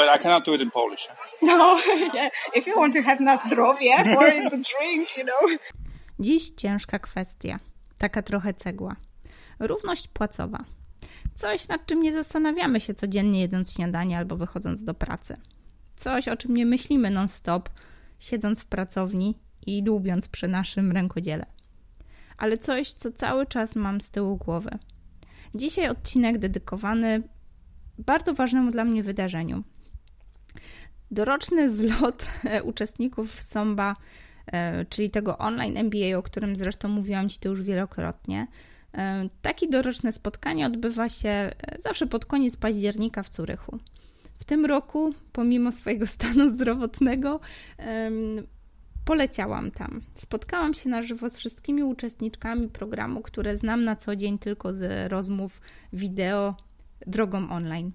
but I cannot do it in Polish. No, yeah. If you want to have nazdrowie or to drink, you know. Dziś ciężka kwestia. Taka trochę cegła. Równość płacowa. Coś, nad czym nie zastanawiamy się codziennie jedząc śniadanie albo wychodząc do pracy. Coś, o czym nie myślimy non-stop, siedząc w pracowni i dłubiąc przy naszym rękodziele. Ale coś, co cały czas mam z tyłu głowy. Dzisiaj odcinek dedykowany bardzo ważnemu dla mnie wydarzeniu. Doroczny zlot uczestników SOMBA, czyli tego online MBA, o którym zresztą mówiłam Ci tu już wielokrotnie. Takie doroczne spotkanie odbywa się zawsze pod koniec października w Zurychu. W tym roku, pomimo swojego stanu zdrowotnego, poleciałam tam. Spotkałam się na żywo z wszystkimi uczestniczkami programu, które znam na co dzień tylko z rozmów wideo drogą online.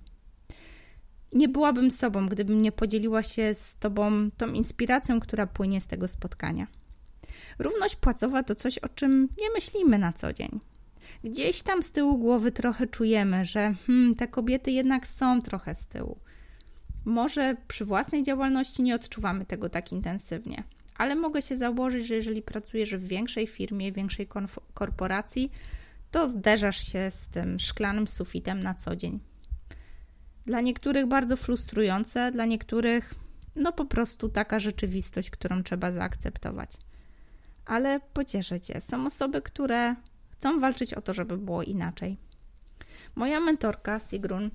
Nie byłabym sobą, gdybym nie podzieliła się z Tobą tą inspiracją, która płynie z tego spotkania. Równość płacowa to coś, o czym nie myślimy na co dzień. Gdzieś tam z tyłu głowy trochę czujemy, że te kobiety jednak są trochę z tyłu. Może przy własnej działalności nie odczuwamy tego tak intensywnie, ale mogę się założyć, że jeżeli pracujesz w większej firmie, większej korporacji, to zderzasz się z tym szklanym sufitem na co dzień. Dla niektórych bardzo frustrujące, dla niektórych no po prostu taka rzeczywistość, którą trzeba zaakceptować. Ale pocieszę Cię, są osoby, które chcą walczyć o to, żeby było inaczej. Moja mentorka Sigrun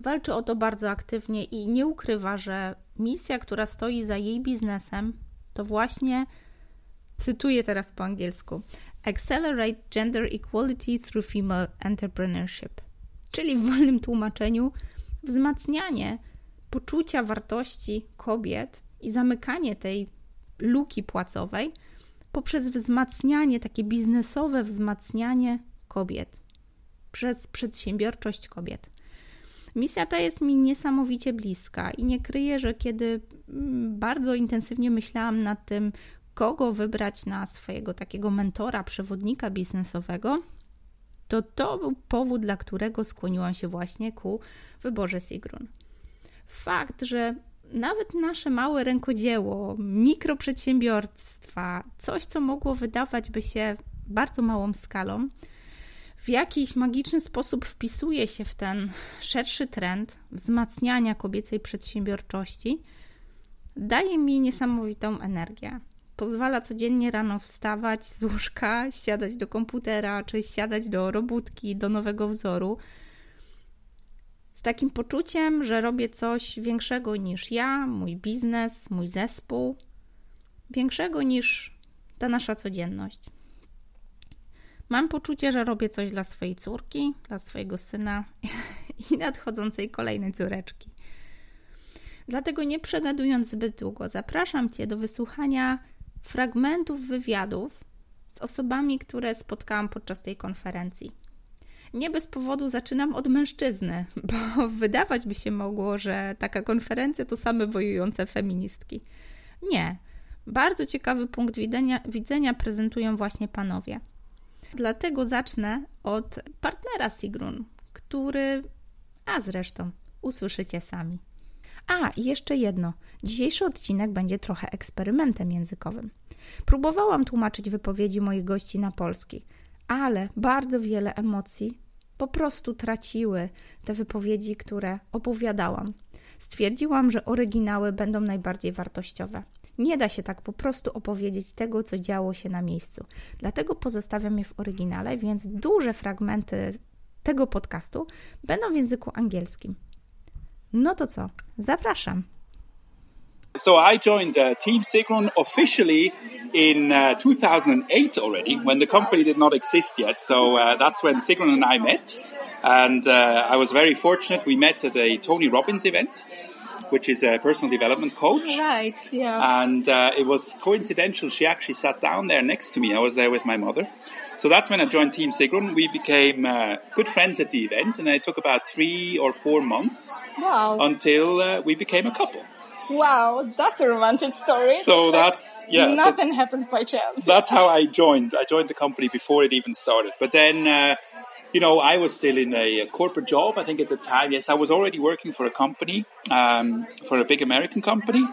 walczy o to bardzo aktywnie i nie ukrywa, że misja, która stoi za jej biznesem, to właśnie, cytuję teraz po angielsku, Accelerate Gender Equality through Female Entrepreneurship, czyli w wolnym tłumaczeniu wzmacnianie poczucia wartości kobiet i zamykanie tej luki płacowej poprzez wzmacnianie, takie biznesowe wzmacnianie kobiet, przez przedsiębiorczość kobiet. Misja ta jest mi niesamowicie bliska i nie kryję, że kiedy bardzo intensywnie myślałam nad tym, kogo wybrać na swojego takiego mentora, przewodnika biznesowego, to był powód, dla którego skłoniłam się właśnie ku wyborze Sigrun. Fakt, że nawet nasze małe rękodzieło, mikroprzedsiębiorstwa, coś, co mogło wydawać by się bardzo małą skalą, w jakiś magiczny sposób wpisuje się w ten szerszy trend wzmacniania kobiecej przedsiębiorczości, daje mi niesamowitą energię. Pozwala codziennie rano wstawać z łóżka, siadać do komputera, czy siadać do robótki, do nowego wzoru. Z takim poczuciem, że robię coś większego niż ja, mój biznes, mój zespół. Większego niż ta nasza codzienność. Mam poczucie, że robię coś dla swojej córki, dla swojego syna i nadchodzącej kolejnej córeczki. Dlatego nie przegadując zbyt długo, zapraszam Cię do wysłuchania fragmentów wywiadów z osobami, które spotkałam podczas tej konferencji. Nie bez powodu zaczynam od mężczyzny, bo wydawać by się mogło, że taka konferencja to same wojujące feministki. Nie. Bardzo ciekawy punkt widzenia prezentują właśnie panowie. Dlatego zacznę od partnera Sigrun, który... A zresztą usłyszycie sami. A, i jeszcze jedno. Dzisiejszy odcinek będzie trochę eksperymentem językowym. Próbowałam tłumaczyć wypowiedzi moich gości na polski, ale bardzo wiele emocji po prostu traciły te wypowiedzi, które opowiadałam. Stwierdziłam, że oryginały będą najbardziej wartościowe. Nie da się tak po prostu opowiedzieć tego, co działo się na miejscu. Dlatego pozostawiam je w oryginale, więc duże fragmenty tego podcastu będą w języku angielskim. No to co? Zapraszam. So I joined Team Sigrun officially in 2008 already, when the company did not exist yet. So that's when Sigrun and I met. And I was very fortunate. We met at a Tony Robbins event, which is a personal development coach. Right, yeah. And it was coincidental. She actually sat down there next to me. I was there with my mother. So that's when I joined Team Sigrun. We became good friends at the event. And it took about 3 or 4 months until we became a couple. Wow, that's a romantic story. So that's, yeah. Nothing happens by chance. That's how I joined. I joined the company before it even started. But then you know, I was still in a corporate job, I think at the time. Yes, I was already working for a company, for a big American company.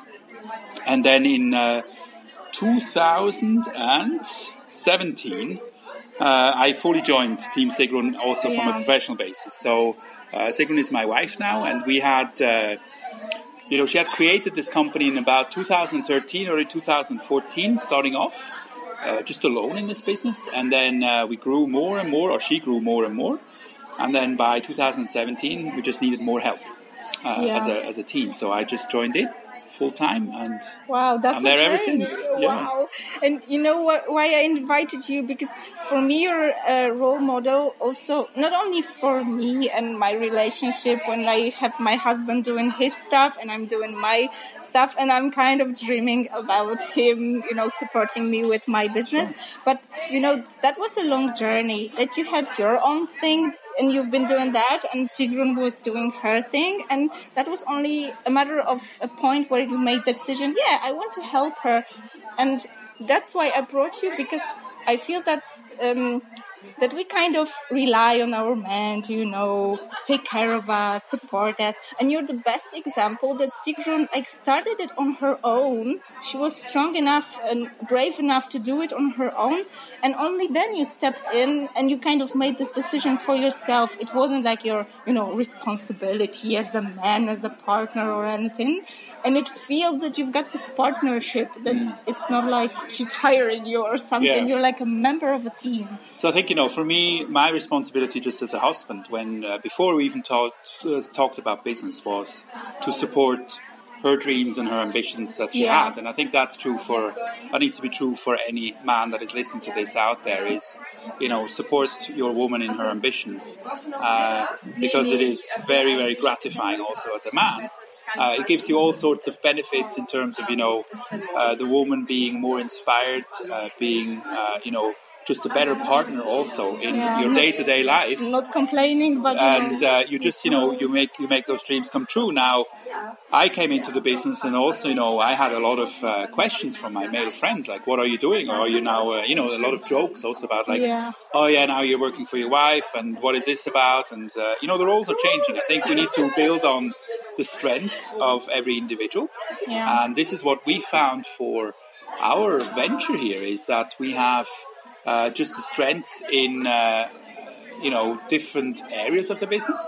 And then in 2017, I fully joined Team Sigrun also from a professional basis. So Sigrun is my wife now, and we had, she had created this company in about 2013, early 2014, starting off just alone in this business. And then we grew more and more, or she grew more and more. And then by 2017, we just needed more help as a team. So I just joined in full time, and I'm there ever since. Wow! Yeah. And you know why I invited you? Because for me, you're a role model. Also, not only for me and my relationship. When I have my husband doing his stuff and I'm doing my stuff, and I'm kind of dreaming about him, supporting me with my business. Sure. But that was a long journey. That you had your own thing. And you've been doing that, and Sigrun was doing her thing, and that was only a matter of a point where you made the decision, I want to help her. And that's why I brought you, because I feel that we kind of rely on our men to, take care of us, support us. And you're the best example that Sigrun started it on her own. She was strong enough and brave enough to do it on her own. And only then you stepped in and you kind of made this decision for yourself. It wasn't like your, responsibility as a man, as a partner or anything. And it feels that you've got this partnership, that it's not like she's hiring you or something. Yeah. You're like a member of a team. So I think, for me, my responsibility just as a husband, when before we even talked about business, was to support her dreams and her ambitions that she had. And I think that needs to be true for any man that is listening to this out there, is, support your woman in her ambitions, because it is very, very gratifying also as a man. It gives you all sorts of benefits in terms of, the woman being more inspired, being, just a better partner also in your day-to-day life. Not complaining, but... And you just, you make those dreams come true. Now, I came into the business and also, I had a lot of questions from my male friends, like, what are you doing? Or are you now, a lot of jokes also about like, now you're working for your wife, and what is this about? And, the roles are changing. I think we need to build on the strengths of every individual. Yeah. And this is what we found for our venture here, is that we have... just the strength in, different areas of the business.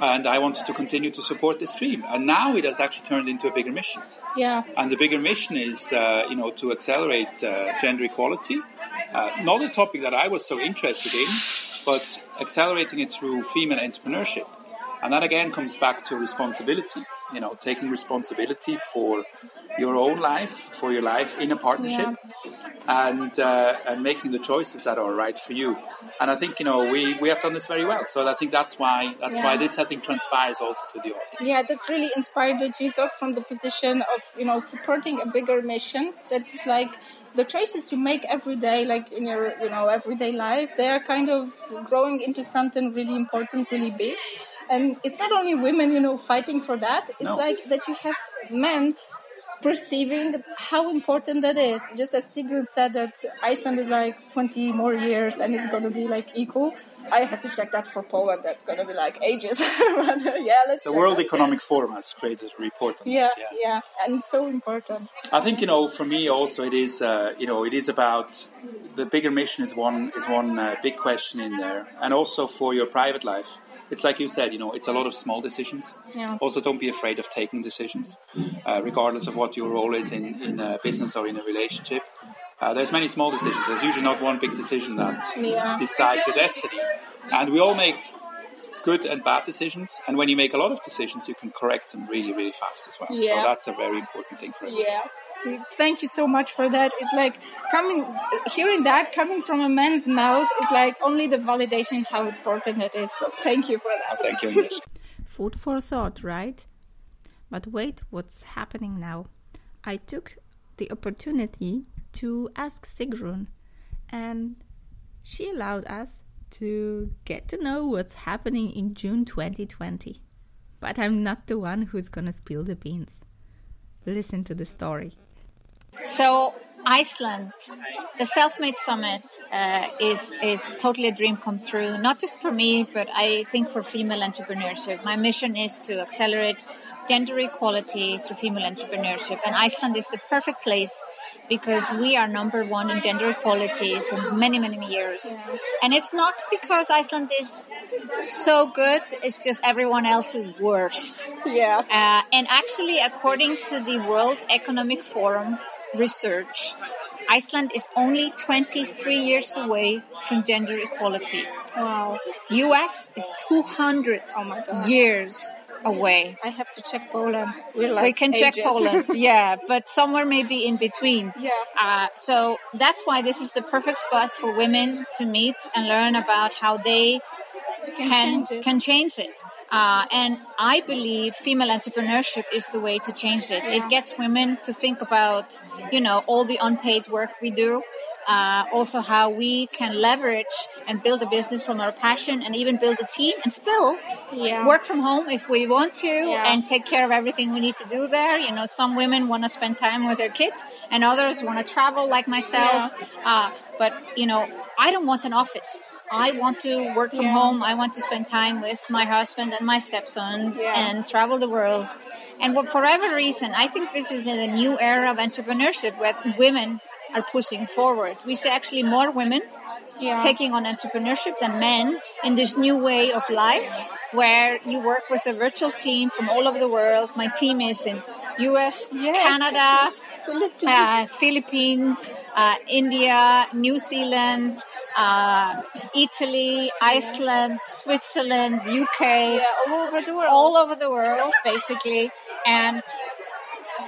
And I wanted to continue to support this dream. And now it has actually turned into a bigger mission. Yeah. And the bigger mission is, to accelerate gender equality. Not a topic that I was so interested in, but accelerating it through female entrepreneurship. And that again comes back to responsibility. Taking responsibility for your own life, for your life in a partnership, and making the choices that are right for you. And I think, we have done this very well. So I think that's why this, I think, transpires also to the audience. Yeah, that's really inspired that you talk from the position of, supporting a bigger mission. That's like the choices you make every day, like in your, everyday life, they are kind of growing into something really important, really big. And it's not only women, fighting for that. It's like that you have men perceiving how important that is. Just as Sigrun said that Iceland is like 20 more years and it's going to be like equal. I had to check that for Poland. That's going to be like ages. But, let's check. The World Economic Forum has created a report on that. Yeah, and so important. I think, for me also it is, it is about the bigger mission is one big question in there. And also for your private life. It's like you said, it's a lot of small decisions. Yeah. Also, don't be afraid of taking decisions, regardless of what your role is in a business or in a relationship. There's many small decisions. There's usually not one big decision that decides your destiny. And we all make good and bad decisions. And when you make a lot of decisions, you can correct them really, really fast as well. Yeah. So that's a very important thing for everyone. Yeah. Thank you so much for that. It's like hearing that coming from a man's mouth is like only the validation how important it is. So thank you for that. Thank you, Ines. Food for thought, right? But wait, what's happening now? I took the opportunity to ask Sigrun, and she allowed us to get to know what's happening in June 2020. But I'm not the one who's gonna spill the beans. Listen to the story. So Iceland, the Self-Made Summit is totally a dream come true, not just for me, but I think for female entrepreneurship. My mission is to accelerate gender equality through female entrepreneurship. And Iceland is the perfect place because we are number one in gender equality since many, many years. And it's not because Iceland is so good, it's just everyone else is worse. Yeah. And actually, according to the World Economic Forum research, Iceland is only 23 years away from gender equality. Wow. US is 200 years away. I have to check Poland. We can ages. Check Poland, yeah, but somewhere maybe in between. Yeah. So that's why this is the perfect spot for women to meet and learn about how they can change it. And I believe female entrepreneurship is the way to change it. Yeah. It gets women to think about, all the unpaid work we do. Also how we can leverage and build a business from our passion and even build a team and still work from home if we want to and take care of everything we need to do there. Some women want to spend time with their kids and others want to travel like myself. Yeah. But I don't want an office. I want to work from home. I want to spend time with my husband and my stepsons and travel the world. And for whatever reason, I think this is in a new era of entrepreneurship where women are pushing forward. We see actually more women taking on entrepreneurship than men in this new way of life where you work with a virtual team from all over the world. My team is in US, Canada, Philippines, India, New Zealand, Italy, Iceland, Switzerland, UK, all over the world basically. And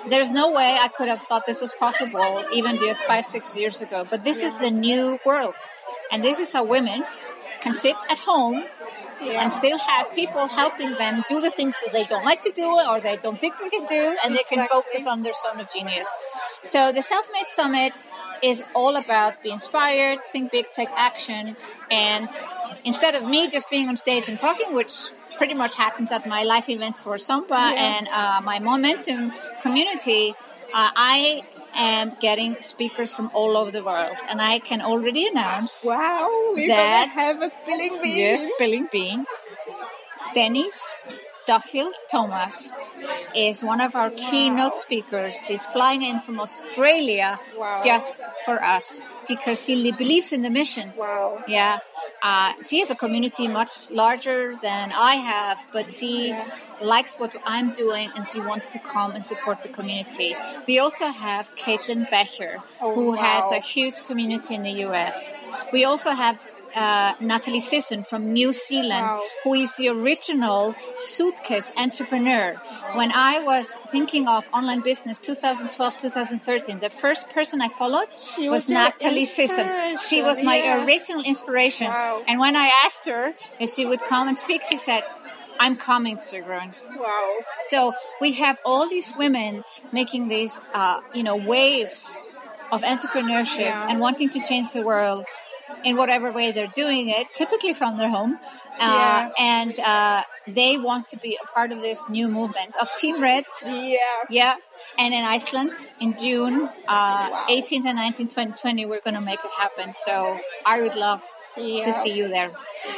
there's no way I could have thought this was possible even just 5-6 years ago. But this is the new world. And this is how women can sit at home and still have people helping them do the things that they don't like to do or they don't think they can do. And they can focus on their zone of genius. So the Self-Made Summit is all about be inspired, think big, take action. And instead of me just being on stage and talking, which pretty much happens at my life events for SOMBA and my Momentum community, I am getting speakers from all over the world. And I can already announce we're going to have a spilling bean. Yes, spilling bean. Denise Duffield Thomas is one of our keynote speakers. She's flying in from Australia just for us because she believes in the mission. Wow. Yeah. She is a community much larger than I have, but she likes what I'm doing and she wants to come and support the community. We also have Caitlin Becher, who has a huge community in the US. We also have Natalie Sisson from New Zealand, who is the original suitcase entrepreneur. When I was thinking of online business 2012-2013, the first person I followed was Natalie Sisson. She was my original inspiration. Wow. And when I asked her if she would come and speak, she said, "I'm coming, Sigrun." Wow. So we have all these women making these waves of entrepreneurship and wanting to change the world in whatever way they're doing it, typically from their home. And they want to be a part of this new movement of Team Red. Yeah. Yeah. And in Iceland in June, 18th and 19th, 2020, we're going to make it happen. So I would love to see you there.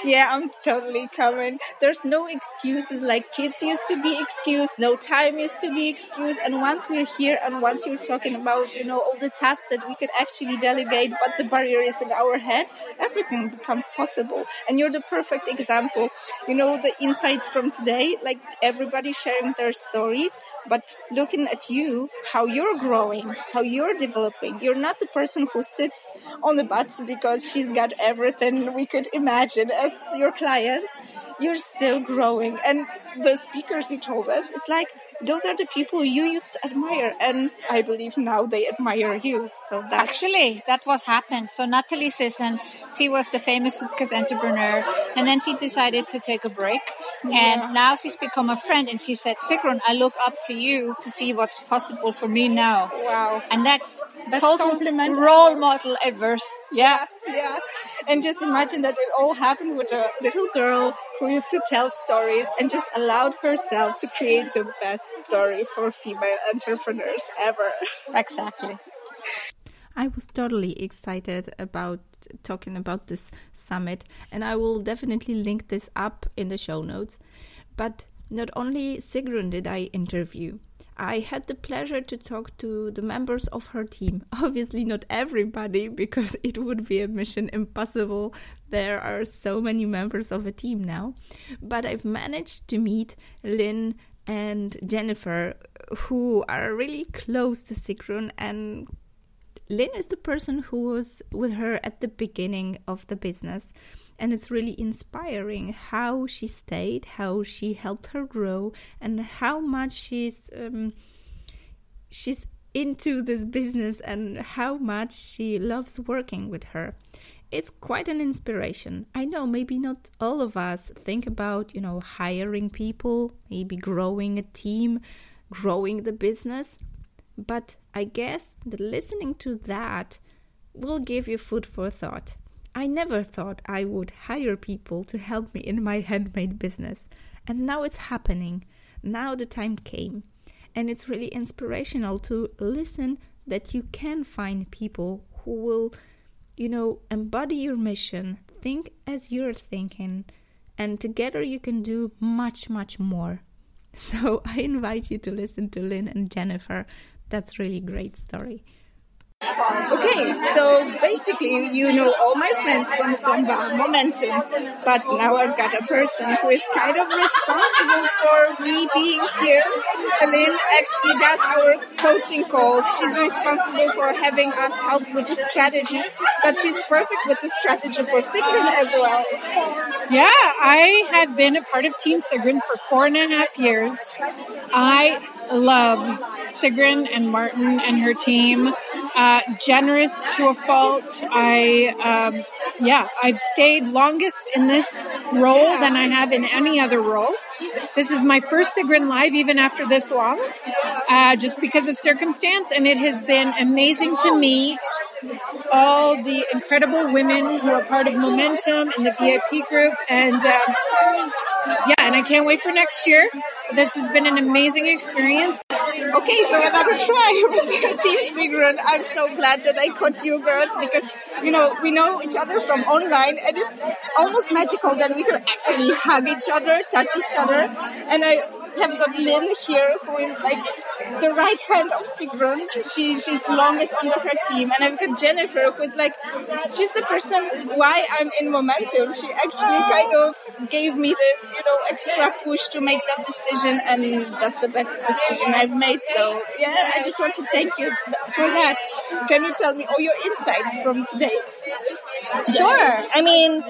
Yeah, I'm totally coming. There's no excuses. Like kids used to be excused. No time used to be excused. And once we're here and once you're talking about, all the tasks that we could actually delegate, but the barrier is in our head, everything becomes possible. And you're the perfect example. The insights from today, like everybody sharing their stories, but looking at you, how you're growing, how you're developing. You're not the person who sits on the bus because she's got everything we could imagine as your clients. You're still growing. And the speakers you told us, it's like, those are the people you used to admire. And I believe now they admire you. So actually, that was happened. So Natalie Sisson, she was the famous suitcase entrepreneur. And then she decided to take a break. Yeah. And now she's become a friend. And she said, "Sigrun, I look up to you to see what's possible for me now." Wow. And that's total role model adverse. Yeah. And just imagine that it all happened with a little girl who used to tell stories and just allowed herself to create the best story for female entrepreneurs ever. Exactly. I was totally excited about talking about this summit, and I will definitely link this up in the show notes. But not only Sigrun did I interview, I had the pleasure to talk to the members of her team. Obviously not everybody, because it would be a mission impossible. There are so many members of a team now. But I've managed to meet Lynn and Jennifer, who are really close to Sigrun, and Lynn is the person who was with her at the beginning of the business. And it's really inspiring how she stayed, how she helped her grow, and how much she's into this business and how much she loves working with her. It's quite an inspiration. I know maybe not all of us think about, hiring people, maybe growing a team, growing the business. But I guess that listening to that will give you food for thought. I never thought I would hire people to help me in my handmade business. And now it's happening. Now the time came. And it's really inspirational to listen that you can find people who will, embody your mission, think as you're thinking, and together you can do much, much more. So I invite you to listen to Lynn and Jennifer. That's really great story. Okay, so basically, all my friends from SOMBA, Momentum, but now I've got a person who is kind of responsible for me being here. Helene actually does our coaching calls. She's responsible for having us help with the strategy, but she's perfect with the strategy for Sigrun as well. Yeah, I have been a part of Team Sigrun for 4.5 years. I love Sigrun and Martin and her team. Generous to a fault. I've stayed longest in this role than I have in any other role. This is my first Sigrun Live even after this long, just because of circumstance. And it has been amazing to meet all the incredible women who are part of Momentum and the VIP group. And I can't wait for next year. This has been an amazing experience. Okay, so another try with Team Sigrun. I'm so glad that I caught you girls because, we know each other from online and it's almost magical that we could actually hug each other, touch each other. And I have got Lynn here who is like the right hand of Sigrun. She's longest under her team. And I've got Jennifer who's like, she's the person why I'm in Momentum. She actually kind of gave me this, extra push to make that decision. And that's the best decision I've made. So yeah, I just want to thank you for that. Can you tell me all your insights from today? Sure. I mean,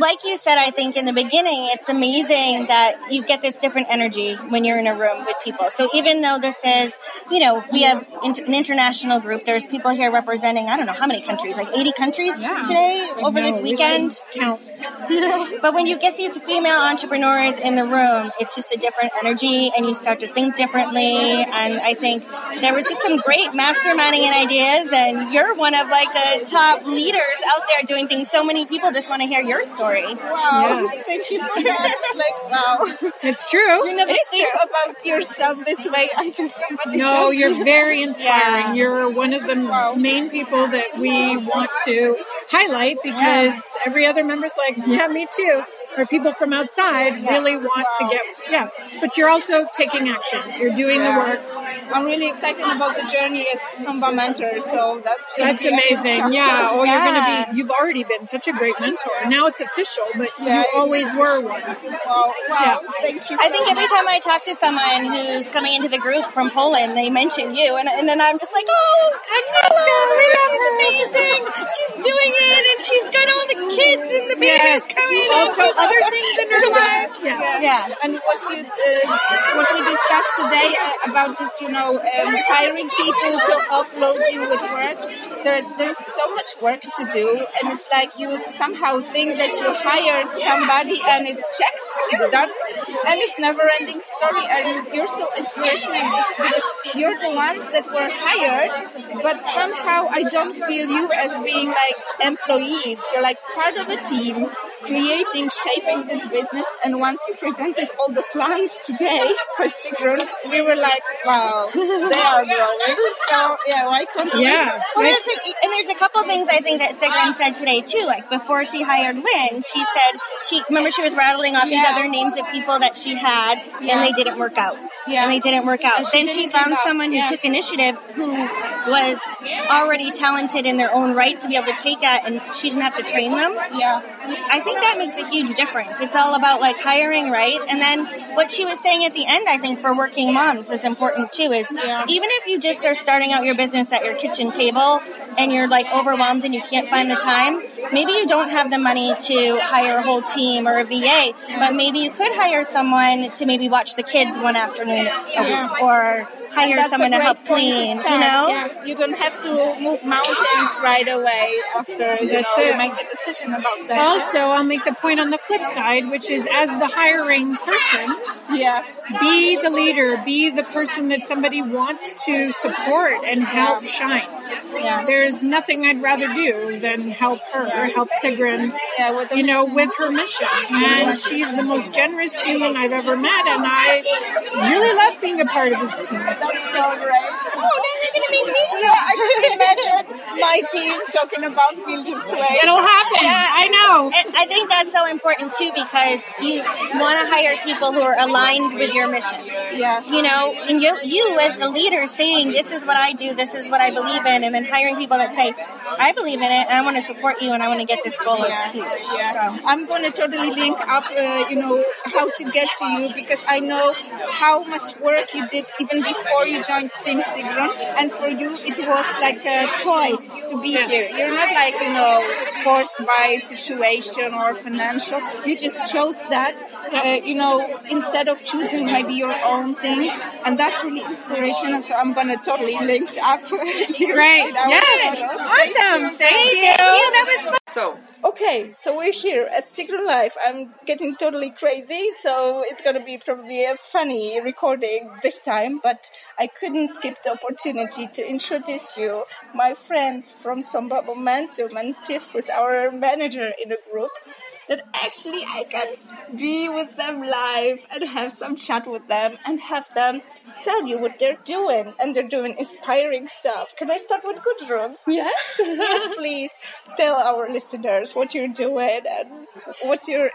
like you said, I think in the beginning, it's amazing that you get this different energy when you're in a room with people. So even though this is, we have an international group, there's people here representing, I don't know how many countries, like 80 countries today over this weekend. But when you get these female entrepreneurs in the room, it's just a different energy and you start to think differently. And I think there was just some great masterminding and ideas. And you're one of like the top leaders out there doing things. So many people just want to hear your story. Wow. Yeah. Thank you for that. It's like, wow. It's true. You never think about yourself this way until somebody tells you. You're very inspiring. Yeah. You're one of the main people that we want to highlight because every other member's like, yeah, me too. Or people from outside really want to get, But you're also taking action. You're doing the work. I'm really excited about the journey as SOMBA mentor, so that's amazing. Yeah, you're gonna be. You've already been such a great mentor. Now it's official, but you always were one. Wow. Thank you. I think every time I talk to someone who's coming into the group from Poland, they mention you, and then I'm just like, she's amazing. She's doing it, and she's got all the kids and the babies coming. Also, other things in her life. Yeah. And what we discussed today about this. Hiring people to offload you with work. There's so much work to do, and it's like you somehow think that you hired somebody and it's checked, it's done, and it's never-ending story. And you're so inspirational because you're the ones that were hired, but somehow I don't feel you as being like employees. You're like part of a team. creating, shaping this business. And once you presented all the plans today for Sigrun, we were like, wow, they are growing. So yeah, why can't we? Yeah. Well, there's a couple things I think that Sigrun said today too. Like before she hired Lynn, she said she was rattling off these other names of people that she had, and they didn't work out. Yeah. And they didn't work out. Then she found someone who took initiative, who was already talented in their own right to be able to take that, and she didn't have to train them. Yeah. I think that makes a huge difference. It's all about like hiring, right? And then what she was saying at the end, I think for working moms is important too, is even if you just are starting out your business at your kitchen table and you're like overwhelmed and you can't find the time, maybe you don't have the money to hire a whole team or a VA, but maybe you could hire someone to maybe watch the kids one afternoon a week, or hire someone to help clean, you know? Yeah. You don't have to move mountains right away after you make the decision about that. Also, I'll make the point on the flip side, which is as the hiring person, be the leader, be the person that somebody wants to support and help shine. Yeah. There's nothing I'd rather do than help her, help Sigrun, with her mission. And she's the most generous human I've ever met, and I really love being a part of this team. That's so great. Oh, now you're going to meet me? Yeah, I can imagine my team talking about me this way. It'll happen. Yeah. I know. And I think that's so important, too, because you want to hire people who are aligned with your mission. Yeah. You know, and you as the leader saying, this is what I do, this is what I believe in, and then hiring people that say, I believe in it, and I want to support you, and I want to get this goal is huge. Yeah. So. I'm going to totally link up, how to get to you, because I know how much work you did even before you joined Team Sigrun, and for you it was like a choice to be here. You're not like, forced by situation or financial. You just chose that, instead of choosing maybe your own things, and that's really inspirational. So I'm going to totally link up. Great. Yes. Awesome. Thank you. That was fun. So we're here at Sigrun Live. I'm getting totally crazy, so it's going to be probably a funny recording this time, but I couldn't skip the opportunity to introduce you, my friends from Somba Momentum, and Siv, who's our manager in the group, that actually I can be with them live and have some chat with them and have them tell you what they're doing. And they're doing inspiring stuff. Can I start with Gudrun? Yes. Yes, please tell our listeners what you're doing and what's your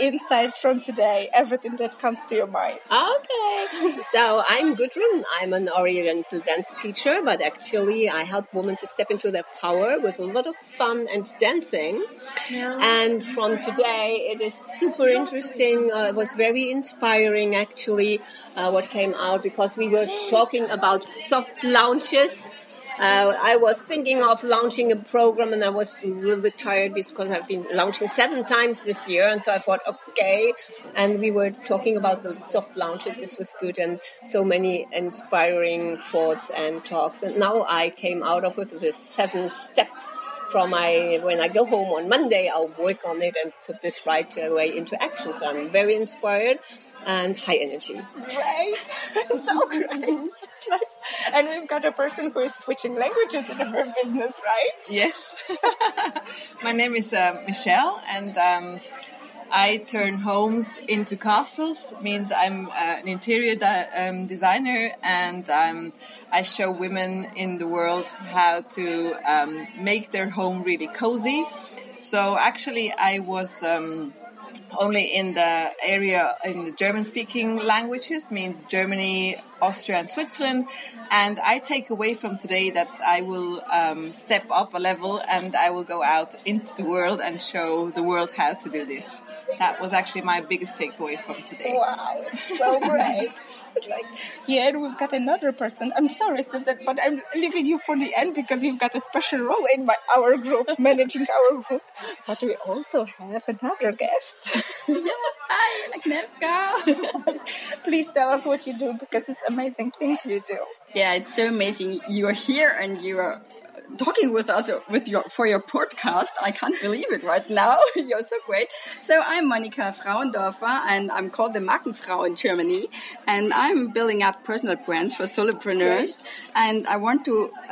insights from today, everything that comes to your mind. Okay. So I'm Gudrun. I'm an oriental dance teacher, but actually I help women to step into their power with a lot of fun and dancing. Yeah. And from today, it is super interesting. It was very inspiring, actually, what came out, because we were talking about soft launches. I was thinking of launching a program, and I was a little bit tired because I've been launching 7 times this year. And so I thought, okay. And we were talking about the soft launches. This was good. And so many inspiring thoughts and talks. And now I came out of it with this 7-step. When I go home on Monday, I'll work on it and put this right away into action. So I'm very inspired and high energy. Right. So great. And we've got a person who is switching languages in her business, right? Yes. My name is Michelle, and I turn homes into castles. Means I'm an interior designer, and I show women in the world how to make their home really cozy. So actually I was only in the area in the German-speaking languages, means Germany, Austria and Switzerland. And I take away from today that I will step up a level, and I will go out into the world and show the world how to do this. That was actually my biggest takeaway from today. Wow, it's so great. And we've got another person. I'm sorry, but I'm leaving you for the end because you've got a special role in our group, managing our group. But we also have another guest. Hi, Agnieszka. Please tell us what you do, because it's amazing things you do. Yeah, it's so amazing. You are here and you are talking with us for your podcast. I can't believe it right now. You're so great. So I'm Monika Frauendorfer, and I'm called the Markenfrau in Germany, and I'm building up personal brands for solopreneurs, and I want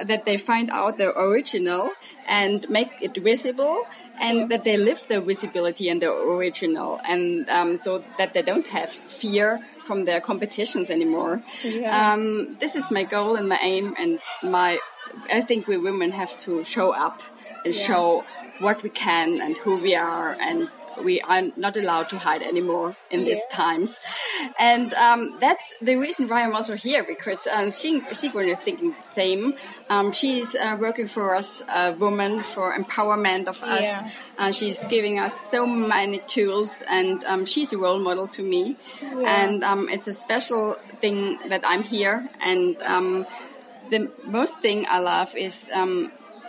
that they find out their original and make it visible, and that they live their visibility and their original, and so that they don't have fear from their competitions anymore. Yeah. This is my goal and my aim, and I think we women have to show up and show what we can and who we are, and we are not allowed to hide anymore in these times. And that's the reason why I'm also here, because Sigrun is thinking the same. She's working for us, a woman, for empowerment of us. She's giving us so many tools, and she's a role model to me. Yeah. And it's a special thing that I'm here. And the most thing I love is...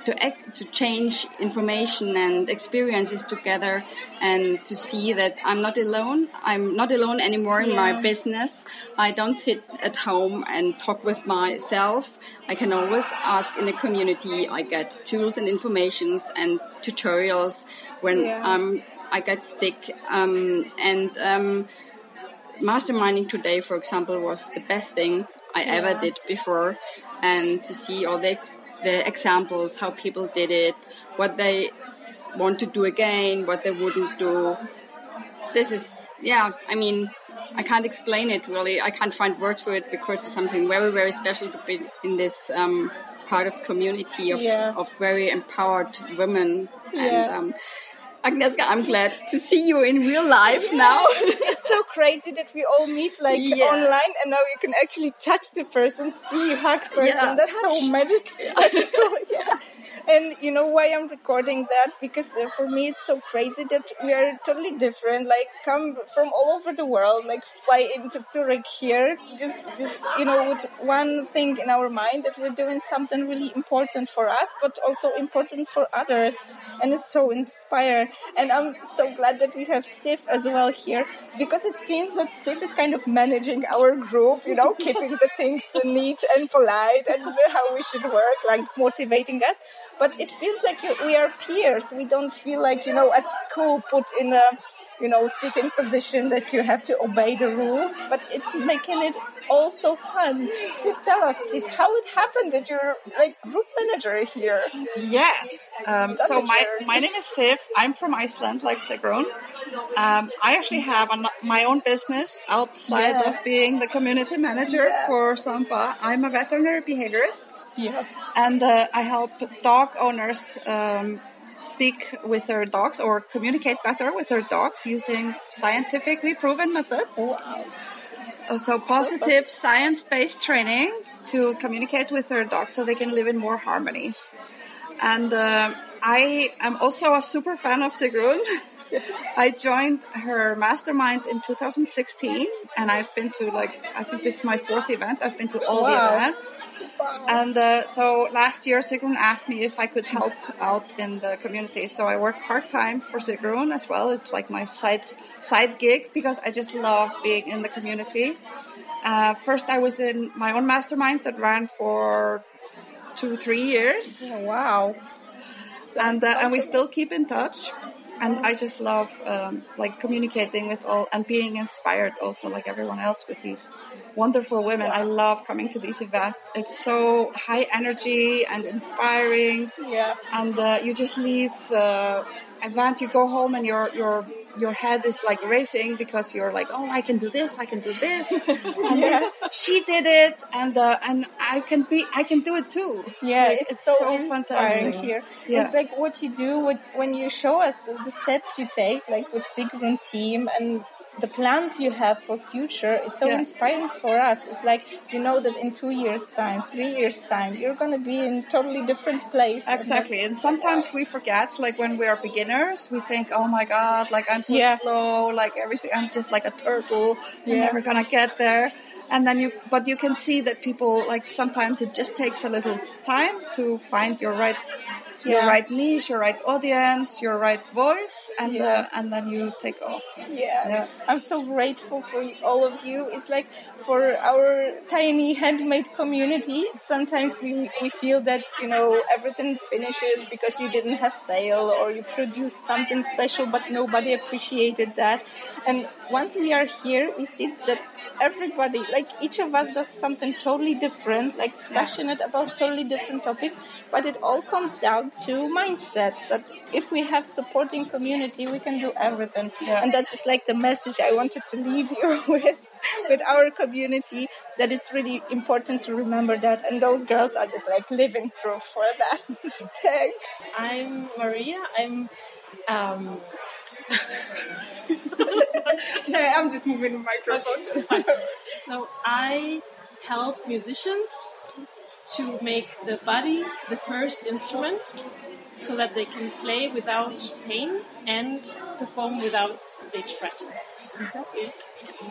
to change information and experiences together, and to see that I'm not alone. I'm not alone anymore in my business. I don't sit at home and talk with myself. I can always ask in the community. I get tools and informations and tutorials when I get sick. Masterminding today, for example, was the best thing I ever did before. And to see all the examples, how people did it, what they want to do again, what they wouldn't do. This is, I can't explain it really. I can't find words for it, because it's something very, very special to be in this part of community of very empowered women. Yeah. And Agnieszka, I'm glad to see you in real life now. It's so crazy that we all meet online, and now you can actually touch the person, see, hug person. Yeah, that's so magical. Yeah. And you know why I'm recording that? Because for me it's so crazy that we are totally different. Like, come from all over the world, like fly into Zurich here, just with one thing in our mind, that we're doing something really important for us, but also important for others. And it's so inspiring. And I'm so glad that we have Sif as well here, because it seems that Sif is kind of managing our group, keeping the things neat and polite, and how we should work, like motivating us. But it feels like we are peers. We don't feel like, at school put in a, sitting position that you have to obey the rules. But it's making it all so fun. Sif, tell us, please, how it happened that you're group manager here. Yes. So my name is Sif. I'm from Iceland, like Sigrun. I actually have my own business outside of being the community manager for SOMBA. I'm a veterinary behaviorist. Yeah. And I help dog owners speak with their dogs, or communicate better with their dogs, using scientifically proven methods. Wow. So positive science-based training to communicate with their dogs so they can live in more harmony. And I am also a super fan of Sigrun. I joined her mastermind in 2016, and I've been to I think this is my fourth event. I've been to all the events. Wow. And so last year Sigrun asked me if I could help out in the community. So I work part-time for Sigrun as well. It's like my side gig, because I just love being in the community. First I was in my own mastermind that ran for 2-3 years. Oh, wow. And we still keep in touch. And I just love communicating with all, and being inspired also, like everyone else, with these wonderful women. Yeah. I love coming to these events. It's so high energy and inspiring. Yeah. And you just leave the event, you go home, and your head is racing, because you're like, oh, I can do this. And she did it, and I can do it too. Yeah, it's so fantastic here. Yeah. It's like what you do when you show us the steps you take, like with Sigrun team, and the plans you have for future. It's so inspiring for us. It's like, that in 2 years time, 3 years time, you're going to be in totally different place. Exactly. And sometimes we forget, when we are beginners, we think, oh my God, I'm so slow, everything, I'm just like a turtle. I'm never going to get there. And then you can see that people, like, sometimes it just takes a little time to find your right niche, your right audience, your right voice, and then you take off. Yeah. I'm so grateful for all of you. It's like for our tiny handmade community, sometimes we feel that, you know, everything finishes because you didn't have sale or you produced something special, but nobody appreciated that. And once we are here, we see that everybody, like each of us does something totally different, like is passionate about totally different topics, but it all comes down to mindset, that if we have supporting community, we can do everything. Yeah. And that's just like the message I wanted to leave you with our community, that it's really important to remember that. And those girls are just like living proof for that. Thanks. I'm Maria. No, I'm just moving the microphone. Okay, so I help musicians to make the body the first instrument so that they can play without pain and perform without stage fright. That's it.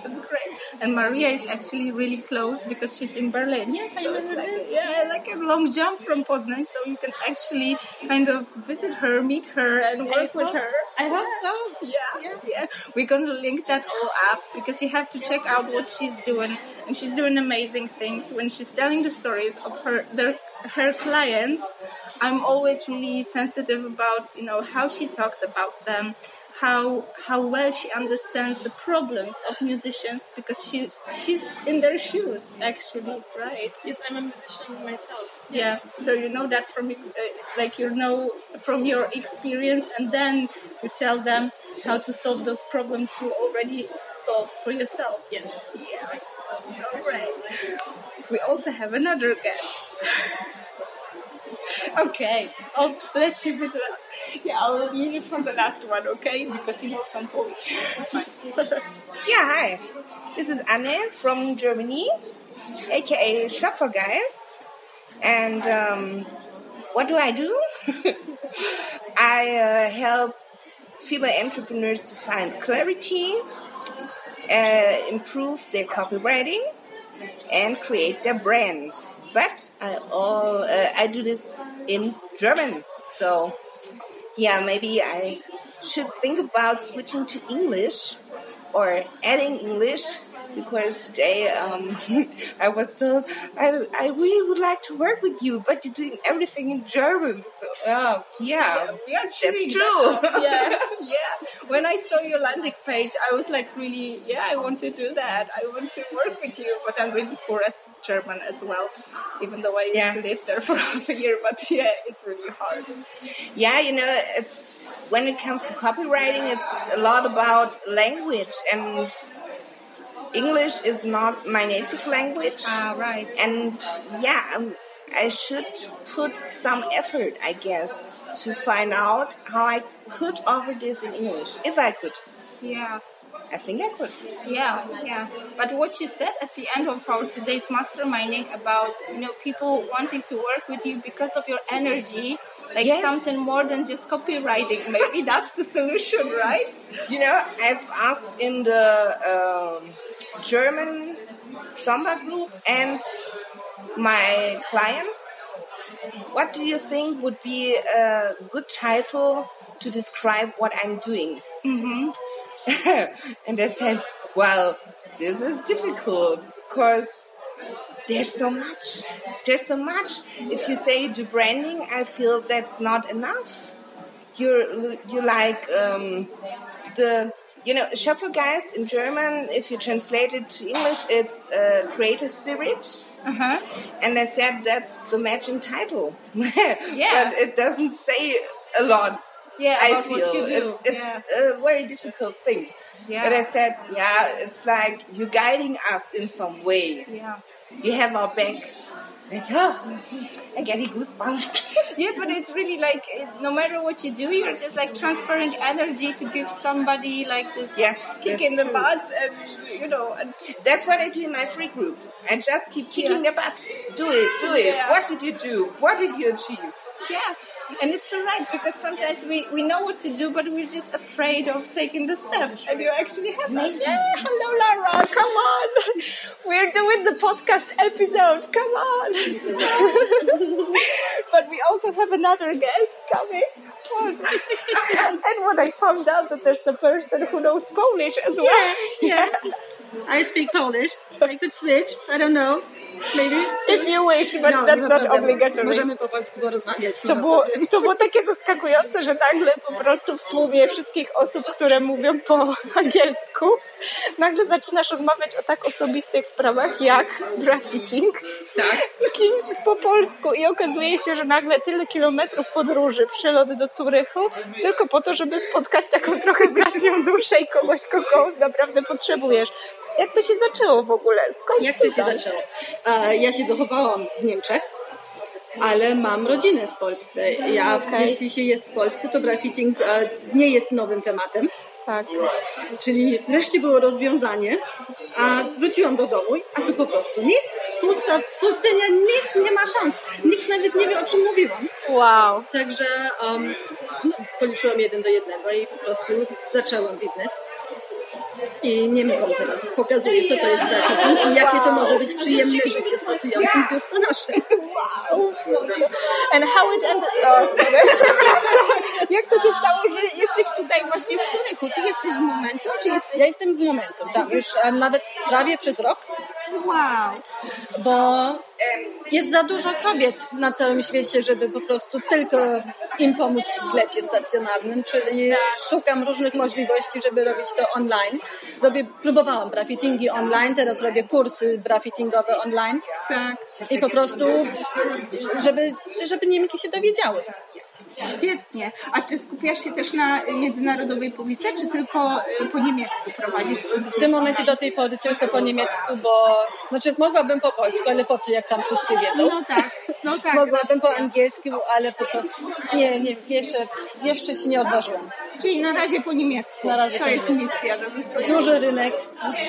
That's great. And Maria is actually really close because she's in Berlin. Yes, so I'm in Berlin. Like a long jump from Poznan, so you can actually kind of visit her, meet her, and work with her. I hope so. Yeah. We're going to link that all up because you have to check out what she's doing. And she's doing amazing things. When she's telling the stories of her clients, I'm always really sensitive about, you know, how she talks about them. How well she understands the problems of musicians, because she's in their shoes, actually, right? Yes, I'm a musician myself. Yeah, so you know that from your experience, and then you tell them how to solve those problems you already solved for yourself. Yes. Yeah, that's so great. We also have another guest. Okay, I'll let you be the last. Yeah, I'll let you be from the last one, okay? Because you know some Polish. That's fine. Yeah, hi. This is Anne from Germany, aka Schöpfergeist. And what do? I help female entrepreneurs to find clarity, improve their copywriting, and create their brand. But I do this in German, so yeah, maybe I should think about switching to English or adding English, because today I was told I really would like to work with you, but you're doing everything in German. So yeah, that's true. When I saw your landing page, I was like, really, I want to do that. I want to work with you, but I'm really poor at German as well, even though I used to live there for half a year, but it's really hard. Yeah, you know, it's when it comes to copywriting, it's a lot about language, and English is not my native language. Ah, right. And I should put some effort, I guess, to find out how I could offer this in English, if I could. Yeah. I think I could. Yeah. But what you said at the end of our today's masterminding about, you know, people wanting to work with you because of your energy, like something more than just copywriting. Maybe that's the solution, right? You know, I've asked in the German SOMBA group and my clients, what do you think would be a good title to describe what I'm doing? Mm-hmm. And I said, well, this is difficult because there's so much. If you say do branding, I feel that's not enough. You're like Schöpfergeist in German, if you translate it to English, it's creator spirit. Uh-huh. And I said, that's the matching title. But it doesn't say a lot. Yeah, I feel it's a very difficult thing. Yeah. But I said, it's like you're guiding us in some way. Yeah, you have our back. I get goosebumps. Yeah, but it's really like no matter what you do, you're just like transferring energy to give somebody like this kick in the butts, and you know. And that's what I do in my free group. I just keep kicking the butts. Do it. Yeah. What did you do? What did you achieve? Yeah. And it's all right, because sometimes we know what to do, but we're just afraid of taking the steps. And you actually have that. Yeah, hello, Laura. Come on. We're doing the podcast episode. Come on. But we also have another guest coming. And what I found out that there's a person who knows Polish as well. Yeah. I speak Polish. I could switch. I don't know. Maybe. If you wish, but no, that's not obligatory. Możemy po polsku porozmawiać. To było takie zaskakujące, że nagle po prostu w tłumie wszystkich osób, które mówią po angielsku, nagle zaczynasz rozmawiać o tak osobistych sprawach jak breath eating, tak, z kimś po polsku, i okazuje się, że nagle tyle kilometrów podróży, przelot do Curychu, tylko po to, żeby spotkać taką trochę bratnią duszę i kogoś, kogo naprawdę potrzebujesz. Jak to się zaczęło w ogóle? Skąd Jak to się zaczęło? Ja się wychowałam w Niemczech, ale mam rodzinę w Polsce. Jeśli się jest w Polsce, to breath eating nie jest nowym tematem. Tak. Czyli wreszcie było rozwiązanie, a wróciłam do domu, a tu po prostu nic, pustynia, nic, nie ma szans. Nikt nawet nie wie, o czym mówiłam. Wow. Także policzyłam 1 do 1 i po prostu zaczęłam biznes. I nie mogą teraz. Pokazuję, co to jest breath eating i jakie to może być przyjemne życie z pasującym biustonoszem. Wow. And how it ended... Jak to się stało, że jesteś tutaj właśnie w Curychu? Ty jesteś w Momentum, czy jesteś... Ja jestem w Momentum, tak. Już nawet prawie przez rok. Wow. Bo jest za dużo kobiet na całym świecie, żeby po prostu tylko im pomóc w sklepie stacjonarnym, czyli szukam różnych możliwości, żeby robić to online. Próbowałam breath eatingi online, teraz robię kursy breath eatingowe online. Tak. I po prostu, żeby Niemki się dowiedziały. Świetnie. A czy skupiasz się też na międzynarodowej publice, czy tylko po niemiecku prowadzisz? W tym momencie do tej pory tylko po niemiecku, bo... Znaczy mogłabym po polsku, ale po co, jak tam wszystkie wiedzą? No tak. Mogłabym po angielsku, ale po prostu... Nie, jeszcze się nie odważyłam. Czyli na razie po niemiecku. To jest misja. Duży rynek.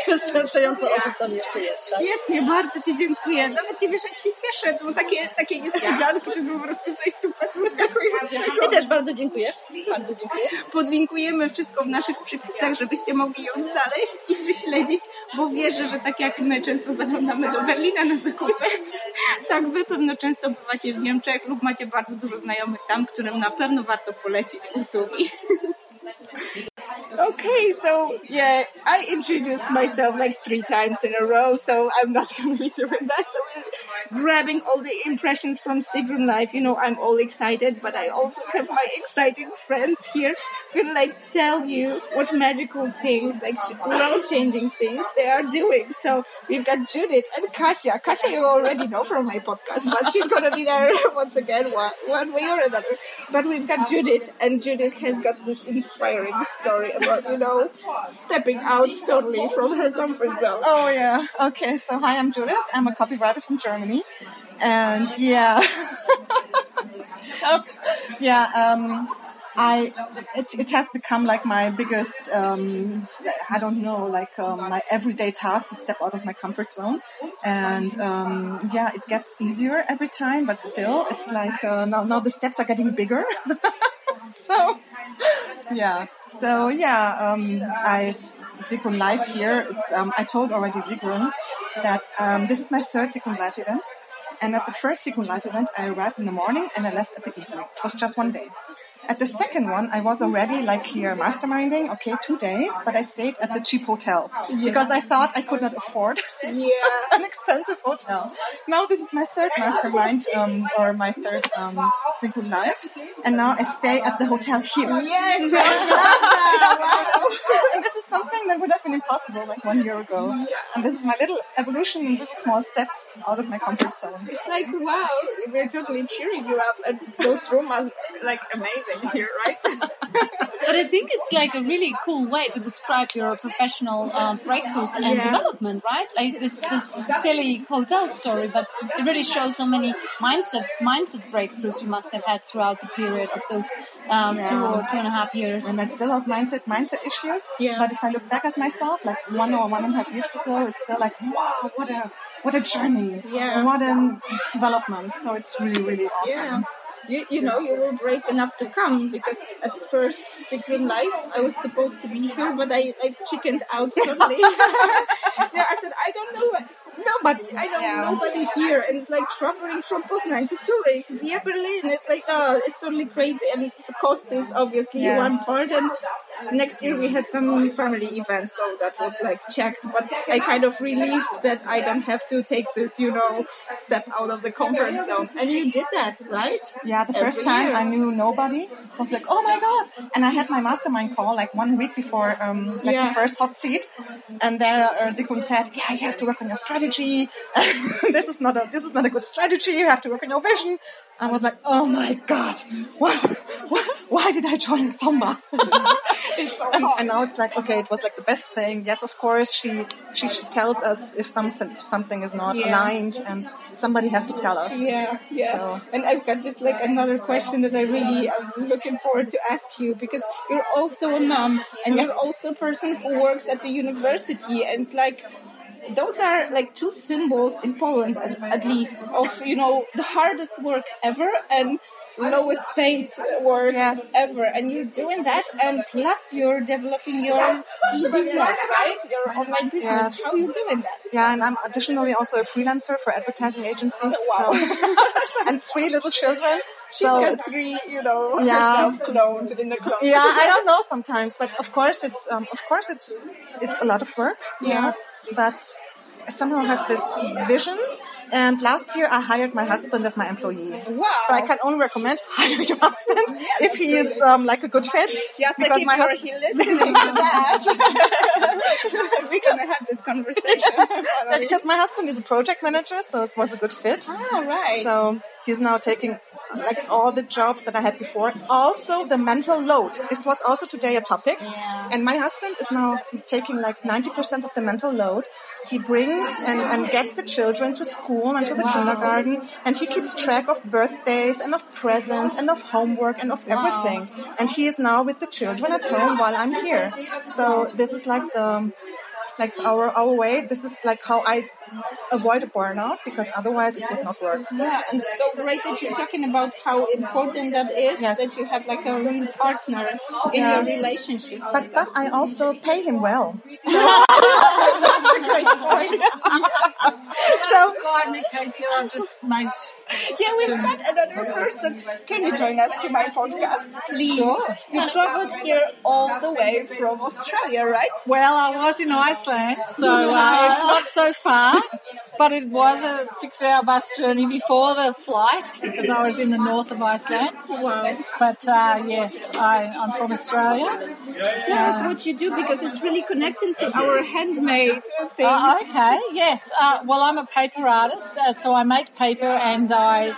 Wystarczająco osób tam jeszcze jest. Tak? Świetnie, bardzo Ci dziękuję. Nawet nie wiesz, jak się cieszę. To takie niespodzianki, to jest po prostu coś super zaskakującego. Ja też bardzo dziękuję. Podlinkujemy wszystko w naszych przepisach, żebyście mogli ją znaleźć i wyśledzić, bo wierzę, że tak jak my często zaglądamy do Berlina na zakupy, tak Wy pewno często bywacie w Niemczech lub macie bardzo dużo znajomych tam, którym na pewno warto polecić usługi. Okay, so yeah, I introduced myself like 3 times in a row, so I'm not going to be doing that. So we're just grabbing all the impressions from Sigrun Life. You know, I'm all excited, but I also have my exciting friends here who can like tell you what magical things, like world-changing things they are doing. So we've got Judith and Kasia. Kasia, you already know from my podcast, but she's going to be there once again, one way or another. But we've got Judith, and Judith has got this inspiring story about, you know, stepping out totally from her comfort zone. Oh, yeah. Okay, so hi, I'm Judith. I'm a copywriter from Germany. And, yeah. It has become like my biggest, my everyday task to step out of my comfort zone. And, it gets easier every time, but still, it's like now the steps are getting bigger. I've Sigrun Live here. It's I told already Sigrun that this is my 3rd Sigrun Live event, and at the 1st Sigrun Live event I arrived in the morning and I left at the evening. It was just 1 day. At the 2nd one I was already like here masterminding, 2 days, but I stayed at the cheap hotel because I thought I could not afford an expensive hotel. Now this is my 3rd mastermind or my 3rd Sigrun Live, and now I stay at the hotel here. Yeah, exactly. And this is something that would have been impossible like 1 year ago. And this is my little evolution and little small steps out of my comfort zone. It's like, wow, we're totally cheering you up, and those rooms are like amazing here, right? But I think it's like a really cool way to describe your professional breakthroughs and development, right? Like this silly hotel story, but it really shows how many mindset breakthroughs you must have had throughout the period of those 2 or 2.5 years. And I still have mindset issues, but if I look back at myself, like 1 or 1.5 years ago, it's still like, wow, what a journey, what a development. So it's really, really awesome. you were brave enough to come, because at first Sigrun Life I was supposed to be here, but I chickened out totally. Yeah, I said, I don't know nobody here, and it's like traveling from Poznań to Zurich via Berlin. It's like, oh, it's totally crazy, and the cost is obviously one part. And next year we had some family events, so that was like checked, but I kind of relieved that I don't have to take this, step out of the comfort zone. And you did that, right? Yeah, the first time I knew nobody. It was like, oh my God. And I had my mastermind call like 1 week before the first hot seat. And there Sigrun said, yeah, you have to work on your strategy. This is not a good strategy. You have to work on your vision. I was like, oh my God, what? Why did I join SOMBA? And now it's like, okay, it was like the best thing. Yes, of course, she tells us if something is not aligned, and somebody has to tell us. Yeah. So. And I've got just like another question that I really am looking forward to ask you, because you're also a mom, and you're also a person who works at the university, and it's like, those are like two symbols in Poland, at least, of the hardest work ever and lowest paid work ever. And you're doing that, and plus you're developing your e-business, right? Your online business. Yes. How are you doing that? Yeah, and I'm additionally also a freelancer for advertising agencies. Oh, wow. So, and 3 little children. She's got 3, self-cloned in the closet. Yeah, I don't know sometimes, but of course it's a lot of work. Yeah. But I somehow have this vision. And last year I hired my husband as my employee. Wow. So I can only recommend hire your husband if he is like a good fit. Yes, because like my husband. He listening to that. We're gonna have this conversation. Yeah, because my husband is a project manager, so it was a good fit. Oh, right. So he's now taking like all the jobs that I had before. Also the mental load. This was also today a topic. Yeah. And my husband is now taking like 90% of the mental load. He brings and gets the children to school and to the kindergarten, and he keeps track of birthdays and of presents and of homework and of everything. And he is now with the children at home while I'm here. So this is like our way. This is like how I avoid a burnout, because otherwise it would not work. Yeah, and it's so great that you're talking about how important that is, that you have like a real partner in your relationship. But I also pay him well. So that's a great point. So because I'm just might. Yeah, we've met another person. Can you join us to my podcast, please? Sure. You traveled here all the way from Australia, right? Well, I was in Iceland, so it's not so far. But it was a 6-hour bus journey before the flight, because I was in the north of Iceland. Wow. But I'm from Australia. Tell us what you do, because it's really connected to our handmade thing. Okay, yes. Well, I'm a paper artist, so I make paper, and I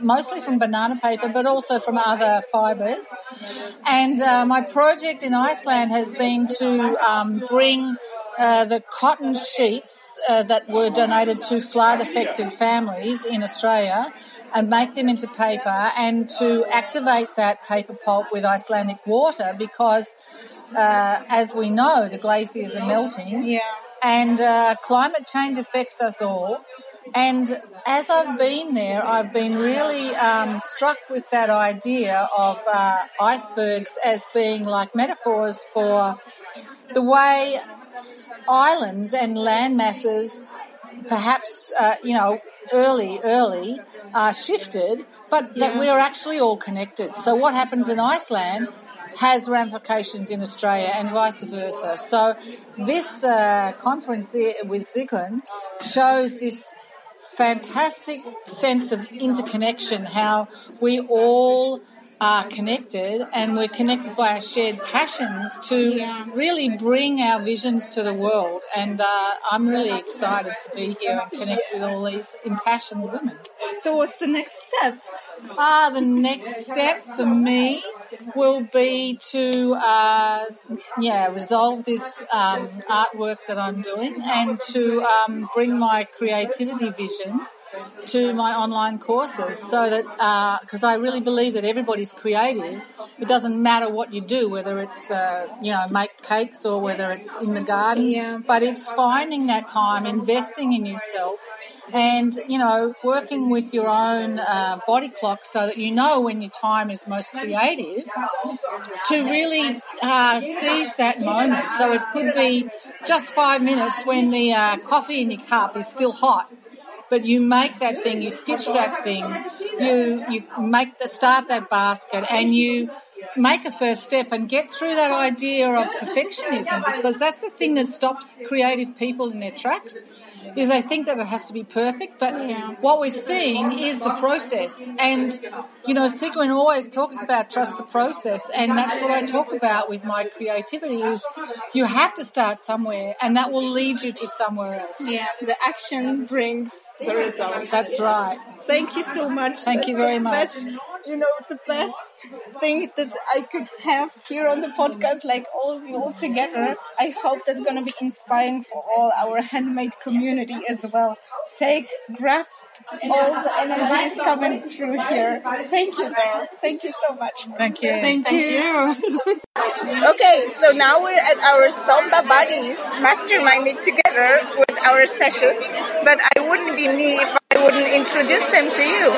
mostly from banana paper, but also from other fibres. And my project in Iceland has been to bring the cotton sheets that were donated to flood-affected families in Australia and make them into paper, and to activate that paper pulp with Icelandic water, because, as we know, the glaciers are melting and climate change affects us all. And as I've been there, I've been really struck with that idea of icebergs as being like metaphors for the way islands and land masses perhaps, early shifted, but that we're actually all connected. So what happens in Iceland has ramifications in Australia, and vice versa. So this conference with Sigrun shows this fantastic sense of interconnection, how we all are connected, and we're connected by our shared passions to really bring our visions to the world. And I'm really excited to be here and connect with all these impassioned women. So what's the next step? The next step for me will be to resolve this artwork that I'm doing, and to bring my creativity vision to my online courses, so that because I really believe that everybody's creative. It doesn't matter what you do, whether it's make cakes or whether it's in the garden, but it's finding that time, investing in yourself, And, you know, working with your own body clock so that you know when your time is most creative to really seize that moment. So it could be just 5 minutes when the coffee in your cup is still hot, but you make that thing, you stitch that thing, you make the start that basket, and you make a first step and get through that idea of perfectionism, because that's the thing that stops creative people in their tracks, is they think that it has to be perfect. But what we're seeing is the process. And, you know, Sigrun always talks about trust the process, and that's what I talk about with my creativity, is you have to start somewhere, and that will lead you to somewhere else. Yeah, the action brings the result. That's right. Thank you so much. Thank you very much. You know, it's the best thing that I could have here on the podcast, like all of you all together. I hope that's going to be inspiring for all our handmade community as well. Grasp all the energies coming through here. Thank you, guys. Thank you so much. Thank you. Thank you. Okay, so now we're at our Somba buddies masterminded together with our sessions, but I wouldn't be me if I wouldn't introduce them to you.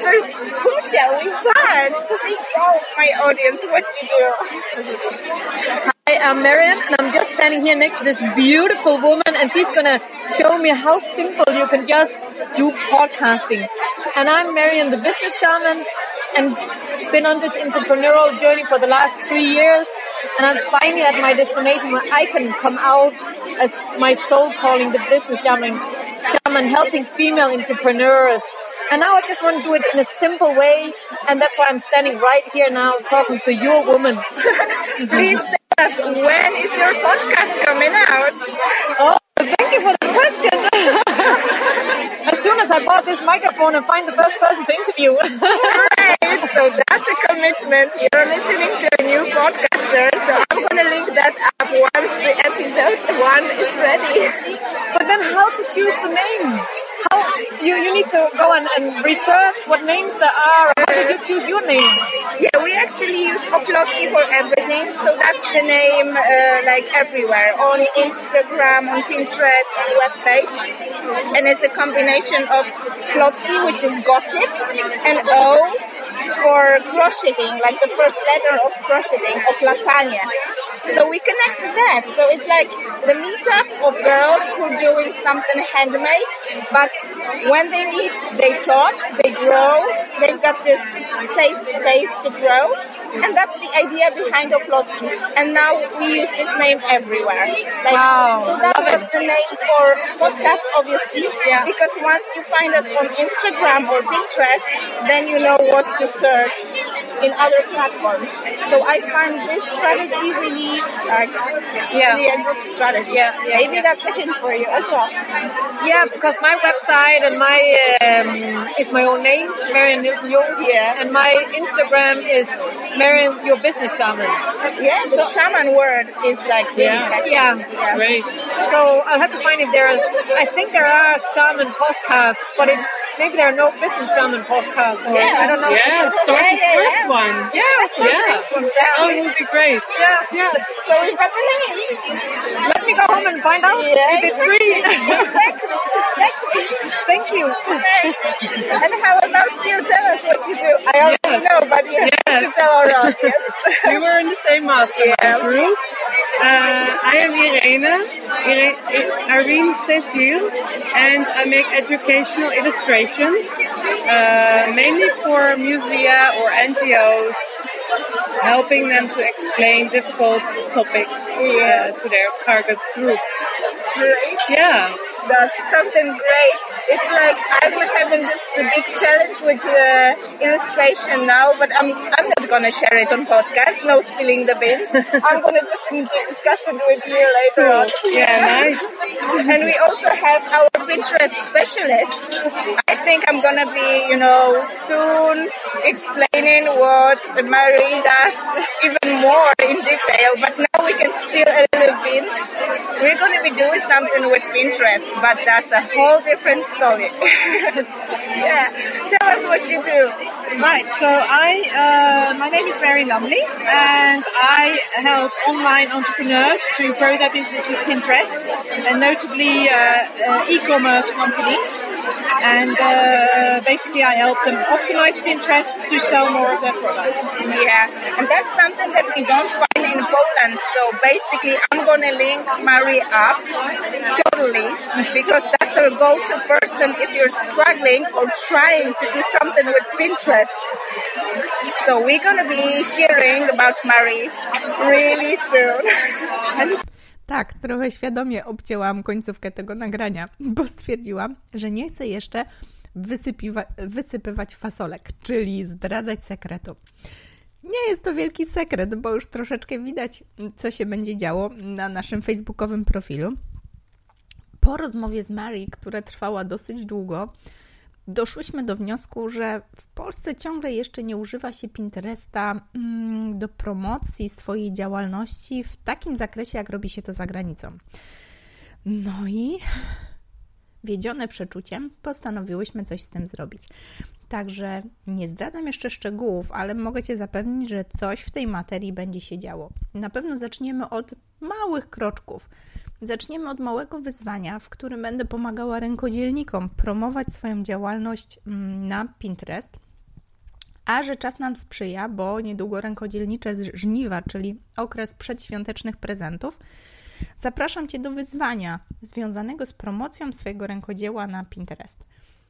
So who shall we start? Please tell my audience what you do. Hi, I'm Marian, and I'm just standing here next to this beautiful woman, and she's going to show me how simple you can just do podcasting. And I'm Marian, the business shaman, and been on this entrepreneurial journey for the last 3 years, and I'm finally at my destination where I can come out as my soul calling, the business shaman helping female entrepreneurs. And now I just want to do it in a simple way, and that's why I'm standing right here now talking to your woman. Please tell us, when is your podcast coming out? Oh, thank you for the question. As soon as I bought this microphone and find the first person to interview. Right, so that's a commitment. You're listening to a new podcaster, so I'm going to link that up once the episode 1 is ready. But then how to choose the name? You need to go and research what names there are. How did you choose your name? Yeah, we actually use Oplotki for everything. So that's the name like everywhere, on Instagram, on Pinterest, on webpage. And it's a combination of Plotki, which is gossip, and O for crocheting, like the first letter of crocheting, or platania. So we connect with that. So it's like the meetup of girls who are doing something handmade, but when they meet, they talk, they grow, they've got this safe space to grow, and that's the idea behind Oplotki. And now we use this name everywhere. Like, wow. So that was the name for podcast, obviously, because once you find us on Instagram or Pinterest, then you know what to search in other platforms. So I find this strategy really a good strategy. Yeah. Maybe that's a hint for you as well. Yeah, because my website and my is my own name, Marian Nielsen Jones. Yeah. And my Instagram is Marian, your business shaman. Yeah, the shaman word is like great. So I'll have to find if there is. I think there are shaman podcasts, but it's maybe there are no business shaman podcasts. Or, I don't know. Yeah, start the first one. Yeah. That would be great. Yeah. So we've got the name. Let me go home and find out if it's free. Exactly. Thank you. Okay. And how about you? Tell us what you do. I already know, but you have to tell our audience. We were in the same mastermind group. I am Irene Cecil, and I make educational illustrations, mainly for museums or NGOs, helping them to explain difficult topics to their target groups. Great. Yeah. That's something great. It's like I'm having this big challenge with the illustration now, but I'm not going to share it on podcast. No spilling the beans. I'm going to definitely discuss it with you later on. Yeah, nice. And we also have our Pinterest specialist. I think I'm going to be, soon explaining what Marie does even more in detail, but now we can steal a little bit. We're going to be doing something with Pinterest, but that's a whole different story. Yeah, tell us what you do. Right, so my name is Mary Lumley, and I help online entrepreneurs to grow their business with Pinterest, and notably e-commerce companies. And basically I help them optimize Pinterest to sell more of their products. Yeah, and that's something that we don't find in Poland. So basically I'm going to link Mary up totally, because that's a go-to person if you're struggling or trying to do something with Pinterest. So we're going to be hearing about Mary really soon. Tak, trochę świadomie obcięłam końcówkę tego nagrania, bo stwierdziłam, że nie chcę jeszcze wysypywać fasolek, czyli zdradzać sekretu. Nie jest to wielki sekret, bo już troszeczkę widać, co się będzie działo na naszym facebookowym profilu. Po rozmowie z Mary, która trwała dosyć długo, doszłyśmy do wniosku, że w Polsce ciągle jeszcze nie używa się Pinteresta do promocji swojej działalności w takim zakresie, jak robi się to za granicą. No i wiedzione przeczuciem postanowiłyśmy coś z tym zrobić. Także nie zdradzam jeszcze szczegółów, ale mogę Cię zapewnić, że coś w tej materii będzie się działo. Na pewno zaczniemy od małych kroczków. Zaczniemy od małego wyzwania, w którym będę pomagała rękodzielnikom promować swoją działalność na Pinterest, a że czas nam sprzyja, bo niedługo rękodzielnicze żniwa, czyli okres przedświątecznych prezentów. Zapraszam Cię do wyzwania związanego z promocją swojego rękodzieła na Pinterest.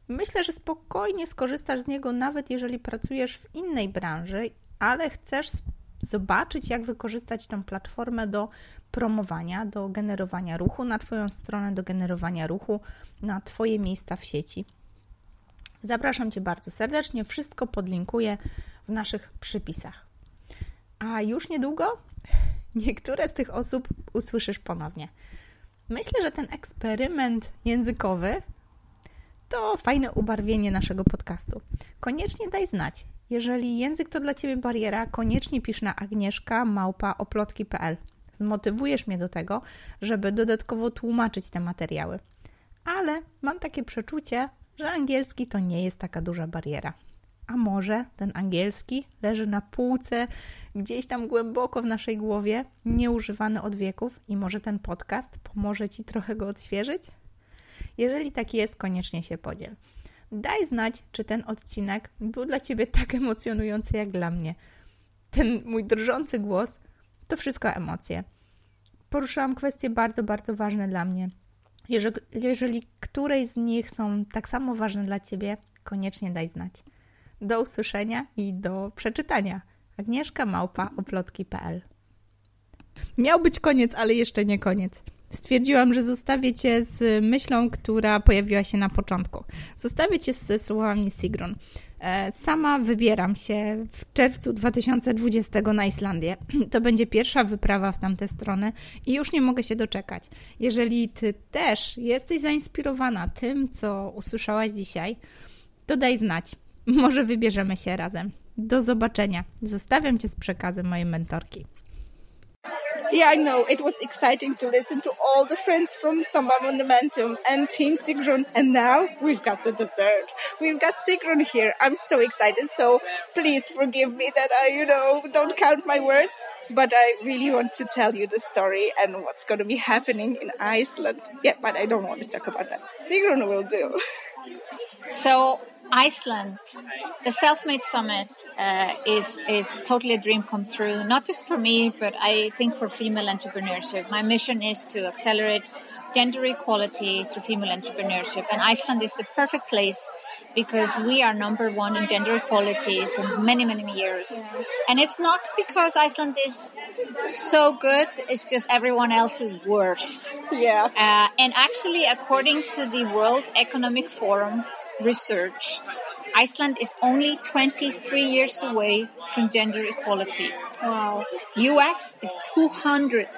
Myślę, że spokojnie skorzystasz z niego, nawet jeżeli pracujesz w innej branży, ale chcesz zobaczyć, jak wykorzystać tą platformę do promowania, do generowania ruchu na Twoją stronę, do generowania ruchu na Twoje miejsca w sieci. Zapraszam Cię bardzo serdecznie, wszystko podlinkuję w naszych przypisach. A już niedługo niektóre z tych osób usłyszysz ponownie. Myślę, że ten eksperyment językowy to fajne ubarwienie naszego podcastu. Koniecznie daj znać. Jeżeli język to dla Ciebie bariera, koniecznie pisz na agnieszka@oplotki.pl. Zmotywujesz mnie do tego, żeby dodatkowo tłumaczyć te materiały. Ale mam takie przeczucie, że angielski to nie jest taka duża bariera. A może ten angielski leży na półce, gdzieś tam głęboko w naszej głowie, nieużywany od wieków, i może ten podcast pomoże Ci trochę go odświeżyć? Jeżeli tak jest, koniecznie się podziel. Daj znać, czy ten odcinek był dla Ciebie tak emocjonujący jak dla mnie. Ten mój drżący głos to wszystko emocje. Poruszyłam kwestie bardzo, bardzo ważne dla mnie. Jeżeli któreś z nich są tak samo ważne dla Ciebie, koniecznie daj znać. Do usłyszenia i do przeczytania. agnieszka@oplotki.pl. Miał być koniec, ale jeszcze nie koniec. Stwierdziłam, że zostawię Cię z myślą, która pojawiła się na początku. Zostawię Cię ze słowami Sigrun. Sama wybieram się w czerwcu 2020 na Islandię. To będzie pierwsza wyprawa w tamte strony i już nie mogę się doczekać. Jeżeli Ty też jesteś zainspirowana tym, co usłyszałaś dzisiaj, to daj znać. Może wybierzemy się razem. Do zobaczenia. Zostawiam Cię z przekazem mojej mentorki. Yeah, I know. It was exciting to listen to all the friends from Samba Monumentum and Team Sigrun. And now we've got the dessert. We've got Sigrun here. I'm so excited. So please forgive me that I, don't count my words. But I really want to tell you the story and what's going to be happening in Iceland. Yeah, but I don't want to talk about that. Sigrun will do. So Iceland, the Self-Made Summit is totally a dream come true, not just for me, but I think for female entrepreneurship. My mission is to accelerate gender equality through female entrepreneurship. And Iceland is the perfect place because we are number one in gender equality since many, many years. And it's not because Iceland is so good, it's just everyone else is worse. Yeah. And actually, according to the World Economic Forum research, Iceland is only 23 years away from gender equality. Wow. US is 200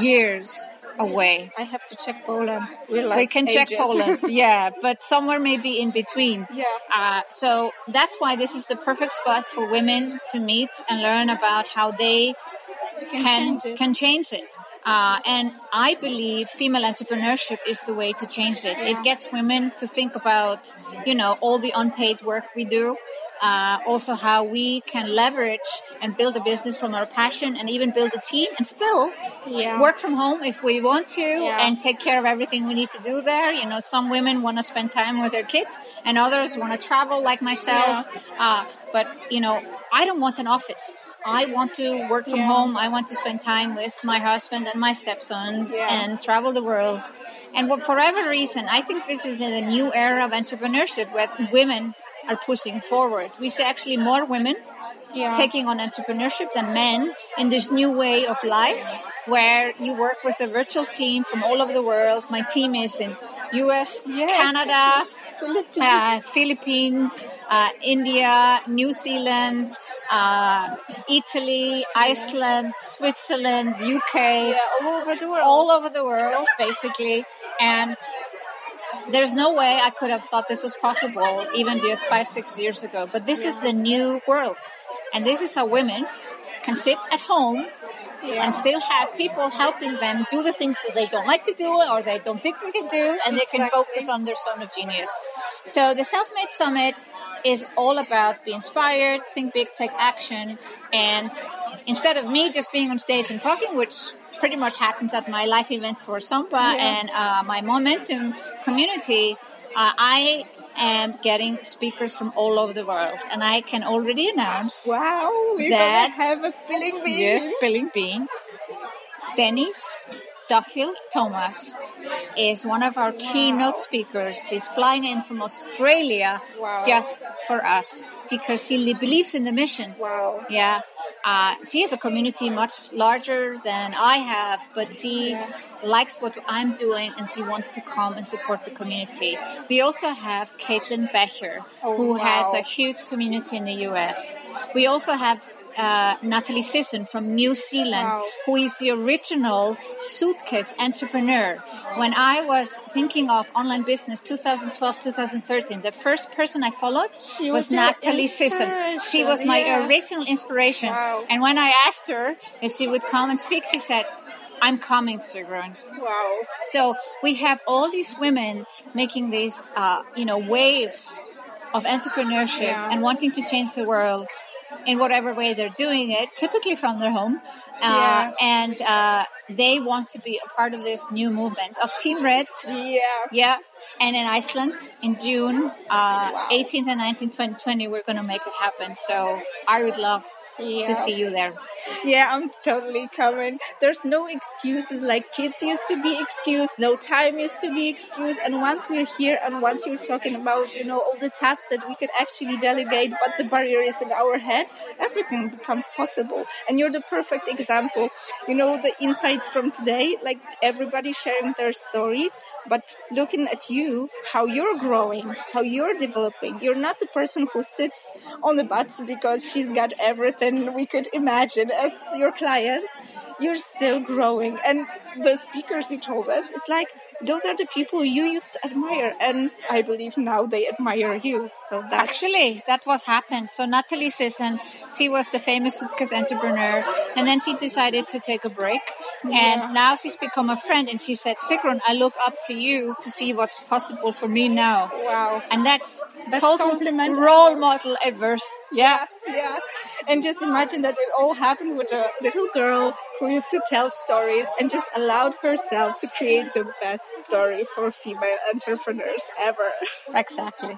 years away. I have to check Poland. We can ages. Check Poland, yeah, but somewhere maybe in between. Yeah. So that's why this is the perfect spot for women to meet and learn about how they can change it. And I believe female entrepreneurship is the way to change it. Yeah. It gets women to think about, you know, all the unpaid work we do. Also how we can leverage and build a business from our passion and even build a team and still work from home if we want to and take care of everything we need to do there. You know, some women want to spend time with their kids and others want to travel like myself. But, you know, I don't want an office. I want to work from home. I want to spend time with my husband and my stepsons and travel the world. And for whatever reason, I think this is in a new era of entrepreneurship where women are pushing forward. We see actually more women taking on entrepreneurship than men in this new way of life where you work with a virtual team from all over the world. My team is in US, Canada, Philippines, India, New Zealand, Italy, Iceland, Switzerland, UK, all over the world basically. And there's no way I could have thought this was possible even just 5-6 years ago. But this is the new world. And this is how women can sit at home and still have people helping them do the things that they don't like to do or they don't think they can do. And they can focus on their zone of genius. So the Self-Made Summit is all about be inspired, think big, take action. And instead of me just being on stage and talking, which pretty much happens at my life events for SOMBA and my Momentum community, I am getting speakers from all over the world. And I can already announce that gonna have a spilling bean. Yes, spilling bean. Denise Duffield Thomas is one of our keynote speakers. She's flying in from Australia just for us because she believes in the mission. Wow. Yeah. She is a community much larger than I have, but she likes what I'm doing and she wants to come and support the community. We also have Caitlin Becher, who has a huge community in the US. We also have Natalie Sisson from New Zealand, who is the original suitcase entrepreneur. When I was thinking of online business 2012-2013, the first person I followed was Natalie Sisson. She was my original inspiration. And when I asked her if she would come and speak, she said, "I'm coming, Sigrun." Wow. So we have all these women making these waves of entrepreneurship and wanting to change the world in whatever way they're doing it, typically from their home. And they want to be a part of this new movement of Team Red. Yeah. And in Iceland in June, 18th and 19th, 2020, we're going to make it happen. So I would love to see you there. Yeah, I'm totally coming. There's no excuses. Like kids used to be excused. No time used to be excused. And once we're here and once you're talking about, you know, all the tasks that we could actually delegate, but the barrier is in our head, everything becomes possible. And you're the perfect example. You know, the insights from today, like everybody sharing their stories, but looking at you, how you're growing, how you're developing. You're not the person who sits on the bus because she's got everything we could imagine as your clients. You're still growing. And the speakers you told us, it's like, those are the people you used to admire. And I believe now they admire you. So actually, that was happened. So Natalie Sisson, she was the famous suitcase entrepreneur. And then she decided to take a break. And now she's become a friend. And she said, "Sigrun, I look up to you to see what's possible for me now." Wow. And that's total role model adverse. Yeah. And just imagine that it all happened with a little girl who used to tell stories and just allowed herself to create the best story for female entrepreneurs ever. Exactly.